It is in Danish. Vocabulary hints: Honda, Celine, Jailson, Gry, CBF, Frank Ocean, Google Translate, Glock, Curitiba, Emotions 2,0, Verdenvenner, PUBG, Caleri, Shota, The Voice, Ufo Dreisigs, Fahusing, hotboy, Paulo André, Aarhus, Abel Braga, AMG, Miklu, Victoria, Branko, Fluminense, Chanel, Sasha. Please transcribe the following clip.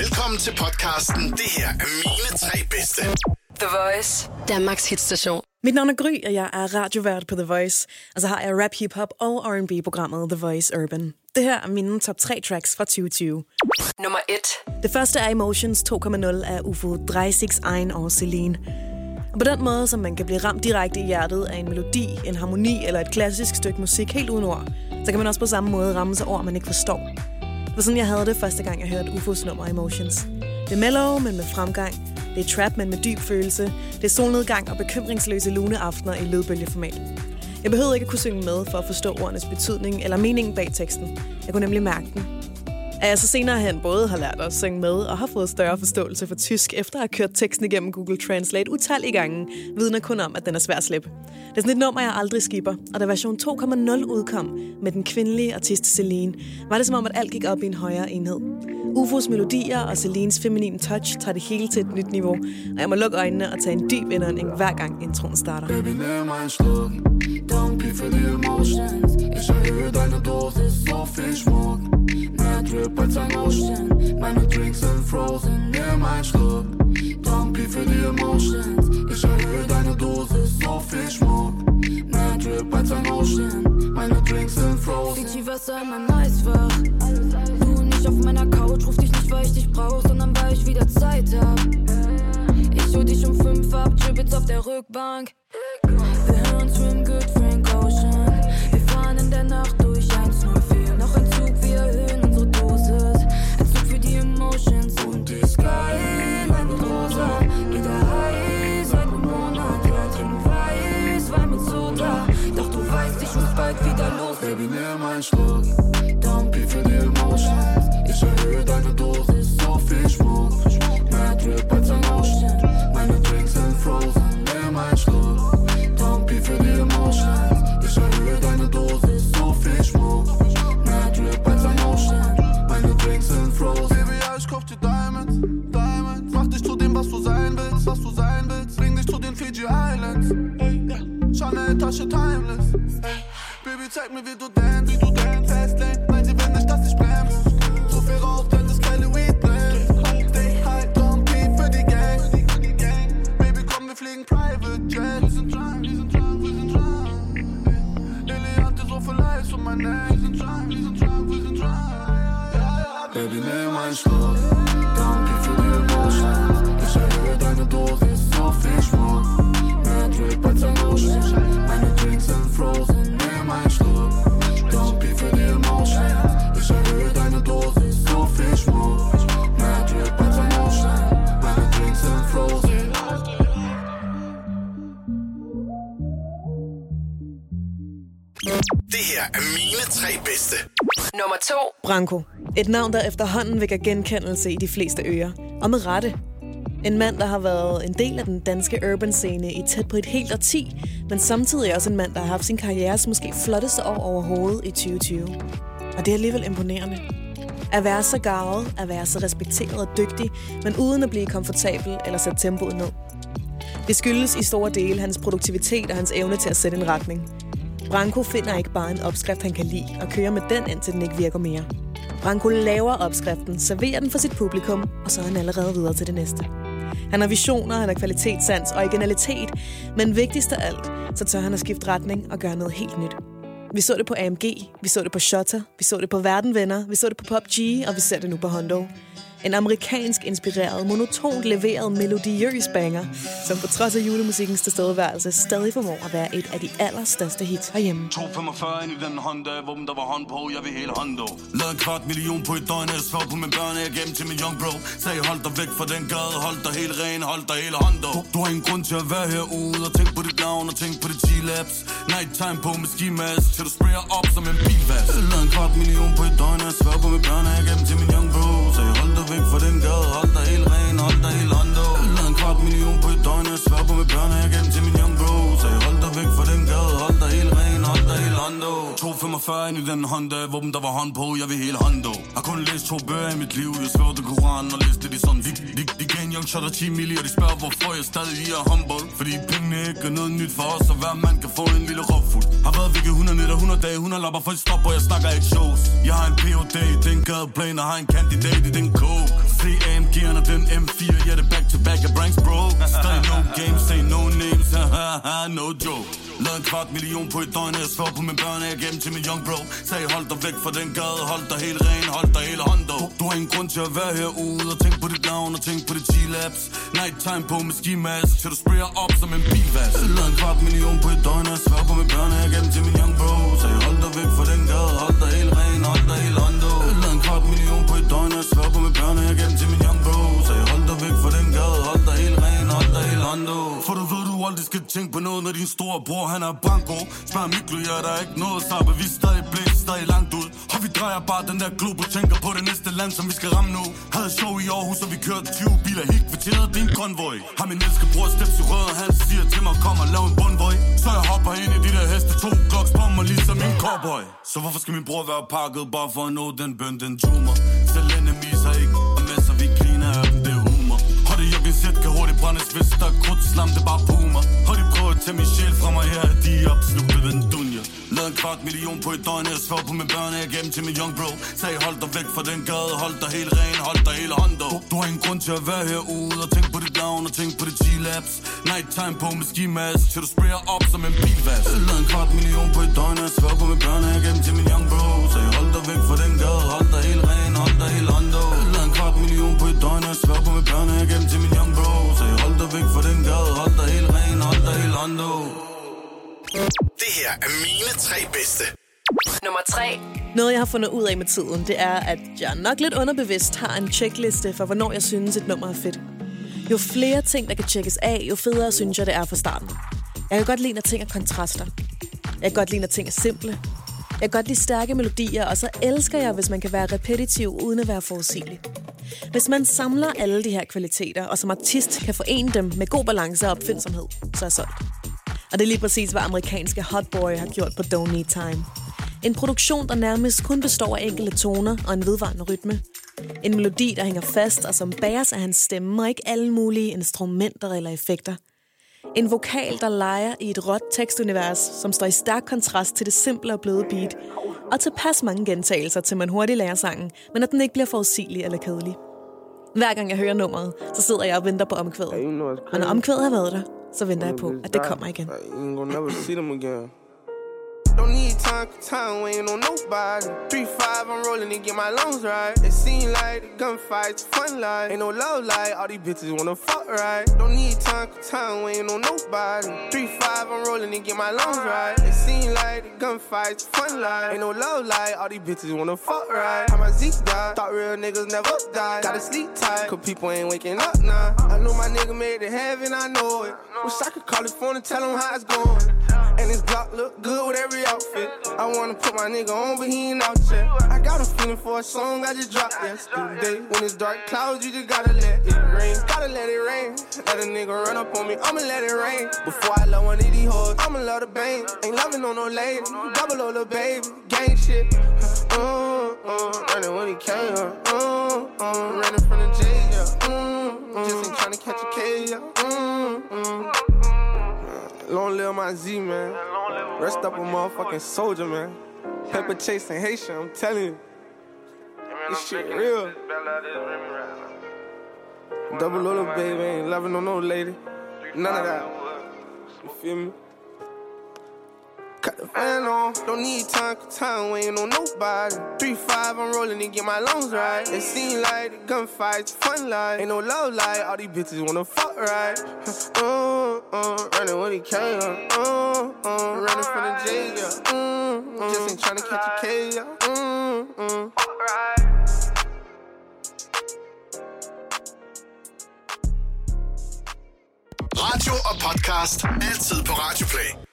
Velkommen til podcasten. Det her er mine tre bedste. The Voice, Danmarks hitstation. Mit navn er Gry, og jeg er radiovært på The Voice. Og så har jeg rap, hip-hop og R&B-programmet The Voice Urban. Det her er mine top 3 tracks fra 2020. Nummer 1. Det første er Emotions 2,0 af Ufo Dreisigs, Ein og Celine. Og på den måde, som man kan blive ramt direkte i hjertet af en melodi, en harmoni eller et klassisk stykke musik helt uden ord, så kan man også på samme måde ramme sig ord, man ikke forstår. Det var sådan, jeg havde det første gang, jeg hørte Ufos nummer Emotions. Det er mellow, men med fremgang. Det er trap, men med dyb følelse. Det er solnedgang og bekymringsløse luneaftener i lydbølgeformat. Jeg behøvede ikke at kunne synge med for at forstå ordenes betydning eller meningen bag teksten. Jeg kunne nemlig mærke den. At jeg så senere hen både har lært at synge med og har fået større forståelse for tysk, efter at have kørt teksten igennem Google Translate utallige gange, vidner kun om, at den er svær at slippe. Det er sådan et nummer, jeg aldrig skipper, og da version 2,0 udkom med den kvindelige artist Celine, var det som om, at alt gik op i en højere enhed. Ufos melodier og Celines feminine touch tager det hele til et nyt niveau, og jeg må lukke øjnene og tage en dyb indånding hver gang introen starter. Auf meiner Couch ruf dich nicht, weil ich dich brauch, sondern weil ich wieder Zeit hab. Ich hol dich 5 ab, Chibbits auf der Rückbank. Wir hören Swim Good Frank Ocean. Wir fahren in der Nacht durch 104. Noch ein Zug, wir erhöhen unsere Dosis. Ein Zug für die Emotions und die Skyline mit Rosa. Jeder heiß, seit einem Monat. Jeder trinkt weiß, Wein mit Soda. Doch du weißt, ich muss bald wieder los. Baby, nimm einen Schluck. Dumpy für die Emotions. Ich erhöhe deine Dosis, so viel Schmuck. Mehr Drip als ein Ocean. Meine Drinks sind frozen, nimm einen Schluck. Dumpy für die Emotions. Ich erhöhe deine Dosis, so viel Schmuck. Mehr Drip als ein Ocean. Meine Drinks sind frozen. Baby, ja, ich kauf dir Diamonds, Diamonds. Mach dich zu dem, was du sein willst, was du sein willst. Bring dich zu den Fiji Islands. Chanel Tasche timeless. Baby, zeig mir, wie du dance, Fastlane. Nein, sie will nicht, dass ich bremse. Baby, nimm einen Schluck. Danke für die Emotion. Ich erhöhe deine Dosis, so viel Schmuck. Mehr Drip als ein Ocean. Meine Drinks sind frozen. Nimm einen Schluck. Danke für die Emotion. Ich erhöhe deine Dosis, so viel Schmuck. Mehr Drip als ein Ocean. Meine Drinks sind frozen. Det her er mine tre bedste. Nummer 2. Branko. Et navn, der efterhånden vækker genkendelse i de fleste ører. Og med rette. En mand, der har været en del af den danske urban scene i tæt på et helt årti, men samtidig også en mand, der har haft sin karrieres måske flotteste år overhovedet i 2020. Og det er alligevel imponerende. At være så garvet, at være så respekteret og dygtig, men uden at blive komfortabel eller sætte tempoet ned. Det skyldes i store dele hans produktivitet og hans evne til at sætte en retning. Branko finder ikke bare en opskrift, han kan lide, og kører med den, indtil den ikke virker mere. Branko laver opskriften, serverer den for sit publikum, og så er han allerede videre til det næste. Han har visioner, han har kvalitetssans og originalitet, men vigtigst af alt, så tør han at skifte retning og gøre noget helt nyt. Vi så det på AMG, vi så det på Shota, vi så det på Verdenvenner, vi så det på PUBG, og vi ser det nu på Honda. En amerikansk inspireret, monotont leveret, melodiøs banger, som på trods af julemusikkens tilstedeværelse stadig formår at være et af de allerstørste hits herhjemme. 245 ind i den Honda, hvor der var hånd på, jeg vil hele Honda. Lad en 250.000 på et døgn, jeg svag på mine børn, jeg gennem til min young bro. Sag hold dig væk fra den gade, hold dig helt ren, hold dig hele Honda. Du har ingen grund til at være herude, og tænk på dit navn, og tænk på dit G-Labs. Night time på med skimask, til du sprayer op som en bilvask. Lad en 250.000 på et døgn, jeg svag på mine børn, jeg gennem til min young bro. Sag hold dig væk fra den gade, hold dig helt ren, hold dig hele Honda. Lad en 250.000 på et døgn, jeg svag på mine børn, jeg gennem til min young bro. Sag hold dig væk fra den gade, hold dig helt ren, hold dig hele Honda. 245 ind i den Honda, hvor der var hånd på, jeg vil hele Honda. Har kun læst 2 bøger i mit liv, jeg sværte Koranen og læste det sådan. De gav en young shot af 10 million, og de spørger, hvorfor jeg stadig er humble. Fordi pengene ikke er noget nyt for os, og hver mand kan få en lille råfuld. Har været væk i 100 nætter, 100 dage, 100 lapper, folk stopper, og jeg snakker ikke shows. Jeg har en PhD i den gadeplan, og har en kandidat i den coke. Se den M4, yeah, det back to back, jeg branks bro. Stay no games, say no names, haha, no joke. Lad en 250.000 på et døgn, jeg svår på min børn, jeg gennem til min young bro. Sag hold dig væk fra den gade, hold dig helt ren, hold dig hele Honda. Du har ingen grund til at være herude, og tænk på dit navn, og tænk på dit G-labs. Nighttime på med skimask, så du sprayer op som en bilvask. Lad en 250.000 på et døgn, jeg svår på min børn, jeg gennem til min young bro. Sag hold dig væk fra den gade, hold dig helt ren, hold dig hele Honda. Lad en 250.000 på et døgn, jeg svår på min børn, jeg gennem til min young bro. Sag hold dig væk fra den gade, hold dig helt ren, hold dig hele Honda. For du ved, du aldrig skal tænke på noget, når din store bror han er Branko. Spørg Miklu, ja, der er ikke noget sappe. Vi er stadig blæst, stadig langt ud. Og vi drejer bare den der globe, tænker på det næste land, som vi skal ramme nu. Havde show i Aarhus, og vi kørte 20 biler helt kvarteret, det er en konvoj. Har min elsker bror steps i røret, han siger til mig, kom og lav en bundvoj. Så jeg hopper ind i de der heste, to kloks på mig, ligesom en cowboy. Så hvorfor skal min bror være pakket, bare for at nå den bøn, den tumor. Selv enemies har ikke, og med så vi griner af dem, det er humor. Og det jeg vil sæt, kan hurtigt brændes, hvis der er krudt, slam, det er bare boomer. Tag min sjæl fra mig her, de er opslugt ved den dunja. Lad en 250.000 på et døgn, jeg svår på min børn, jeg gennem til min young bro. Sag hold dig væk fra den gade, hold dig helt ren, hold dig hele Honda. Du har ingen grund til at være herude, og tænk på dit navn, og tænk på dit G-labs. Nighttime på med skimask, så du sprayer op som en bilvask. Lad en 250.000 på et døgn, jeg svår på min børn, jeg gennem til min young bro. Sag hold dig væk fra den gade, hold dig helt ren, hold dig hele Honda. Lad en 250.000 på et døgn, jeg svår på min børn, jeg gennem til min young bro. Sag hold dig væk fra den gade, hold dig helt ren, hold dig hele Honda. Det her er mine 3 bedste. Nummer 3. Noget, jeg har fundet ud af med tiden, det er, at jeg nok lidt underbevidst har en checkliste for, hvornår jeg synes, et nummer er fedt. Jo flere ting, der kan tjekkes af, jo federe synes jeg, det er fra starten. Jeg kan godt lide, når ting er kontraster. Jeg kan godt lide, når ting er simple. Jeg kan godt lide stærke melodier, og så elsker jeg, hvis man kan være repetitiv, uden at være forudsigelig. Hvis man samler alle de her kvaliteter, og som artist kan forene dem med god balance og opfindsomhed, så er solgt. Og det er lige præcis, hvad amerikanske Hotboy har gjort på Don't Need Time. En produktion, der nærmest kun består af enkelte toner og en vedvarende rytme. En melodi, der hænger fast og som bæres af hans stemme og ikke alle mulige instrumenter eller effekter. En vokal, der leger i et råt tekstunivers, som står i stærk kontrast til det simple og bløde beat, og tilpas mange gentagelser, til man hurtigt lærer sangen, men at den ikke bliver forudsigelig eller kedelig. Hver gang jeg hører nummeret, så sidder jeg og venter på omkvædet. Og når omkvædet har været der, så venter jeg på, at det kommer igen. Don't need time, time, we ain't on nobody. 3-5, I'm rolling and get my lungs right. It seem like the gunfights, fun life. Ain't no love life, all these bitches wanna fuck right. Don't need time, time, we ain't on nobody. 3-5, I'm rolling and get my lungs right. It seem like the gunfights, fun life. Ain't no love life, all these bitches wanna fuck right. How my Zeke died, thought real niggas never died. Gotta sleep tight, cause people ain't waking up now. I know my nigga made it heaven, I know it. Wish I could call his phone and tell him how it's going. And his Glock look good with every outfit. I wanna put my nigga on, but he ain't out yet. I got a feeling for a song I just dropped yesterday. When it's dark clouds, you just gotta let it rain. Gotta let it rain. Let a nigga run up on me, I'ma let it rain. Before I love one of these hoes, I'ma love the bang. Ain't loving on no lady, double O the baby, gang shit. Running when he came, running from the jail, just ain't tryna catch a case, Long live my Z, man. Rest up a motherfucking soldier, man. Pepper chasing Haitian, I'm telling you. This shit real. Double little baby, ain't loving on no lady. None of that. You feel me? Cut the fan on, don't need time, cause time we ain't on nobody. 3-5, I'm rolling and get my lungs right. It seem like the gunfights, fun life. Ain't no love life, all these bitches wanna fuck right. Running when he came, running from the jail, just ain't tryna catch a case, Alright. Radio og podcast, altid på Radio Play.